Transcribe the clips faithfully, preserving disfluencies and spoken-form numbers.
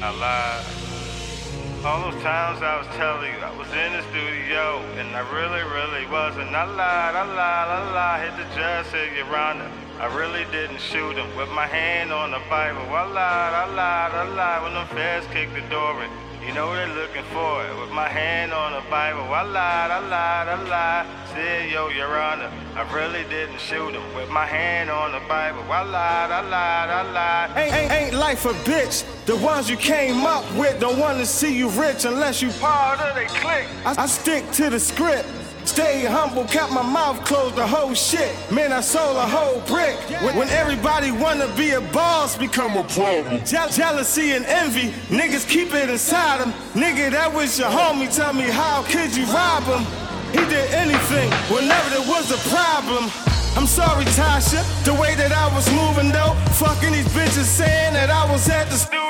I lied. All those times I was telling you, I was in the studio, and I really, really wasn't. I lied, I lied, I lied. Hit the judge, said, Your Honor, I really didn't shoot him with my hand on the Bible. I lied, I lied, I lied. When them feds kicked the door in, you know they're looking for it. With my hand on the Bible, I lied, I lied, I lied. Said, Yo, Your Honor, I really didn't shoot him. With my hand on the Bible, I lied, I lied, I lied. Ain't, ain't, ain't life a bitch. The ones you came up with don't want to see you rich unless you part of they clique. I, I stick to the script. Stay humble, kept my mouth closed, the whole shit. Man, I sold a whole brick. When, when everybody wanna be a boss, become a problem. Je- jealousy and envy, niggas keep it inside them. Nigga, that was your homie, tell me how could you rob him? He did anything whenever there was a problem. I'm sorry, Tasha, the way that I was moving though. Fucking these bitches saying that I was at the studio.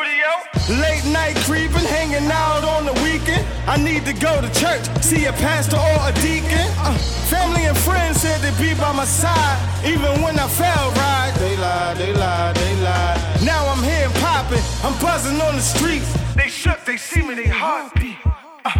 Late night creeping, hanging out on the weekend. I need to go to church, see a pastor or a deacon. Uh, family and friends said they'd be by my side, even when I fell right. They lied, they lied, they lied. Now I'm here and popping, I'm buzzing on the streets. They shook, they see me, they heartbeat. Uh,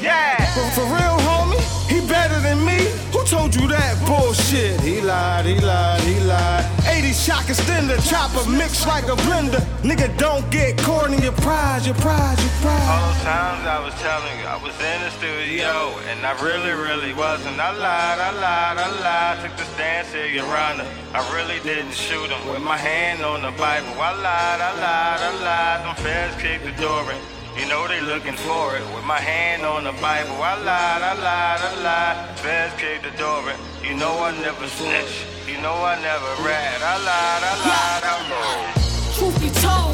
yeah. For, for real, homie, he better than me. Who told you that bullshit? He lied, he lied, he lied. eighty shock extender, chopper mixed like a blender. Nigga, don't get caught in your pride, your pride, your pride. All those times I was telling you, I was in the studio, and I really, really wasn't. I lied, I lied, I lied. Took the stand, said, Your Honor, I really didn't shoot him. With my hand on the Bible, I lied, I lied, I lied. Them feds kicked the door in. You know they looking for it. With my hand on the Bible, I lied, I lied, I lied. Feds kicked the door in. You know I never snitched. You know I never rat. I lied, I lied, I lied. Truth be told,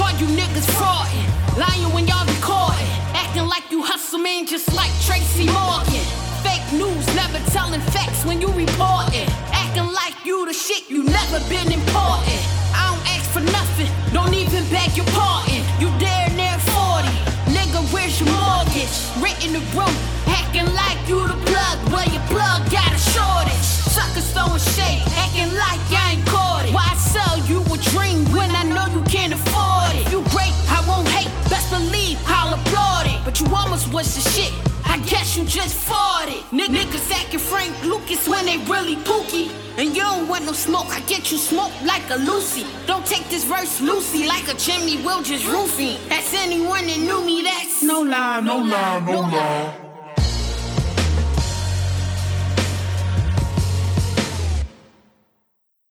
all you niggas fraudin', lying when y'all be recording, acting like you hustle man, just like Tracy Morgan. Fake news, never telling facts when you reportin', acting like you the shit, you never been important. I don't ask for nothing, don't even beg your pardon. You dare near forty, nigga, where's your mortgage? Written the room, acting like you the plug, well your plug got a shortage. Suckers throwing shade, acting like I ain't caught it. Why I sell you a dream when I know you can't afford it? You great, I won't hate, best believe I'll applaud it. But you almost was the shit, I guess you just farted. N- niggas acting Frank Lucas when they really pookie. And you don't want no smoke, I get you smoked like a Lucy. Don't take this verse loosey like a Jimmy Will just roofie. That's anyone that knew me, that's no lie, no lie, no lie.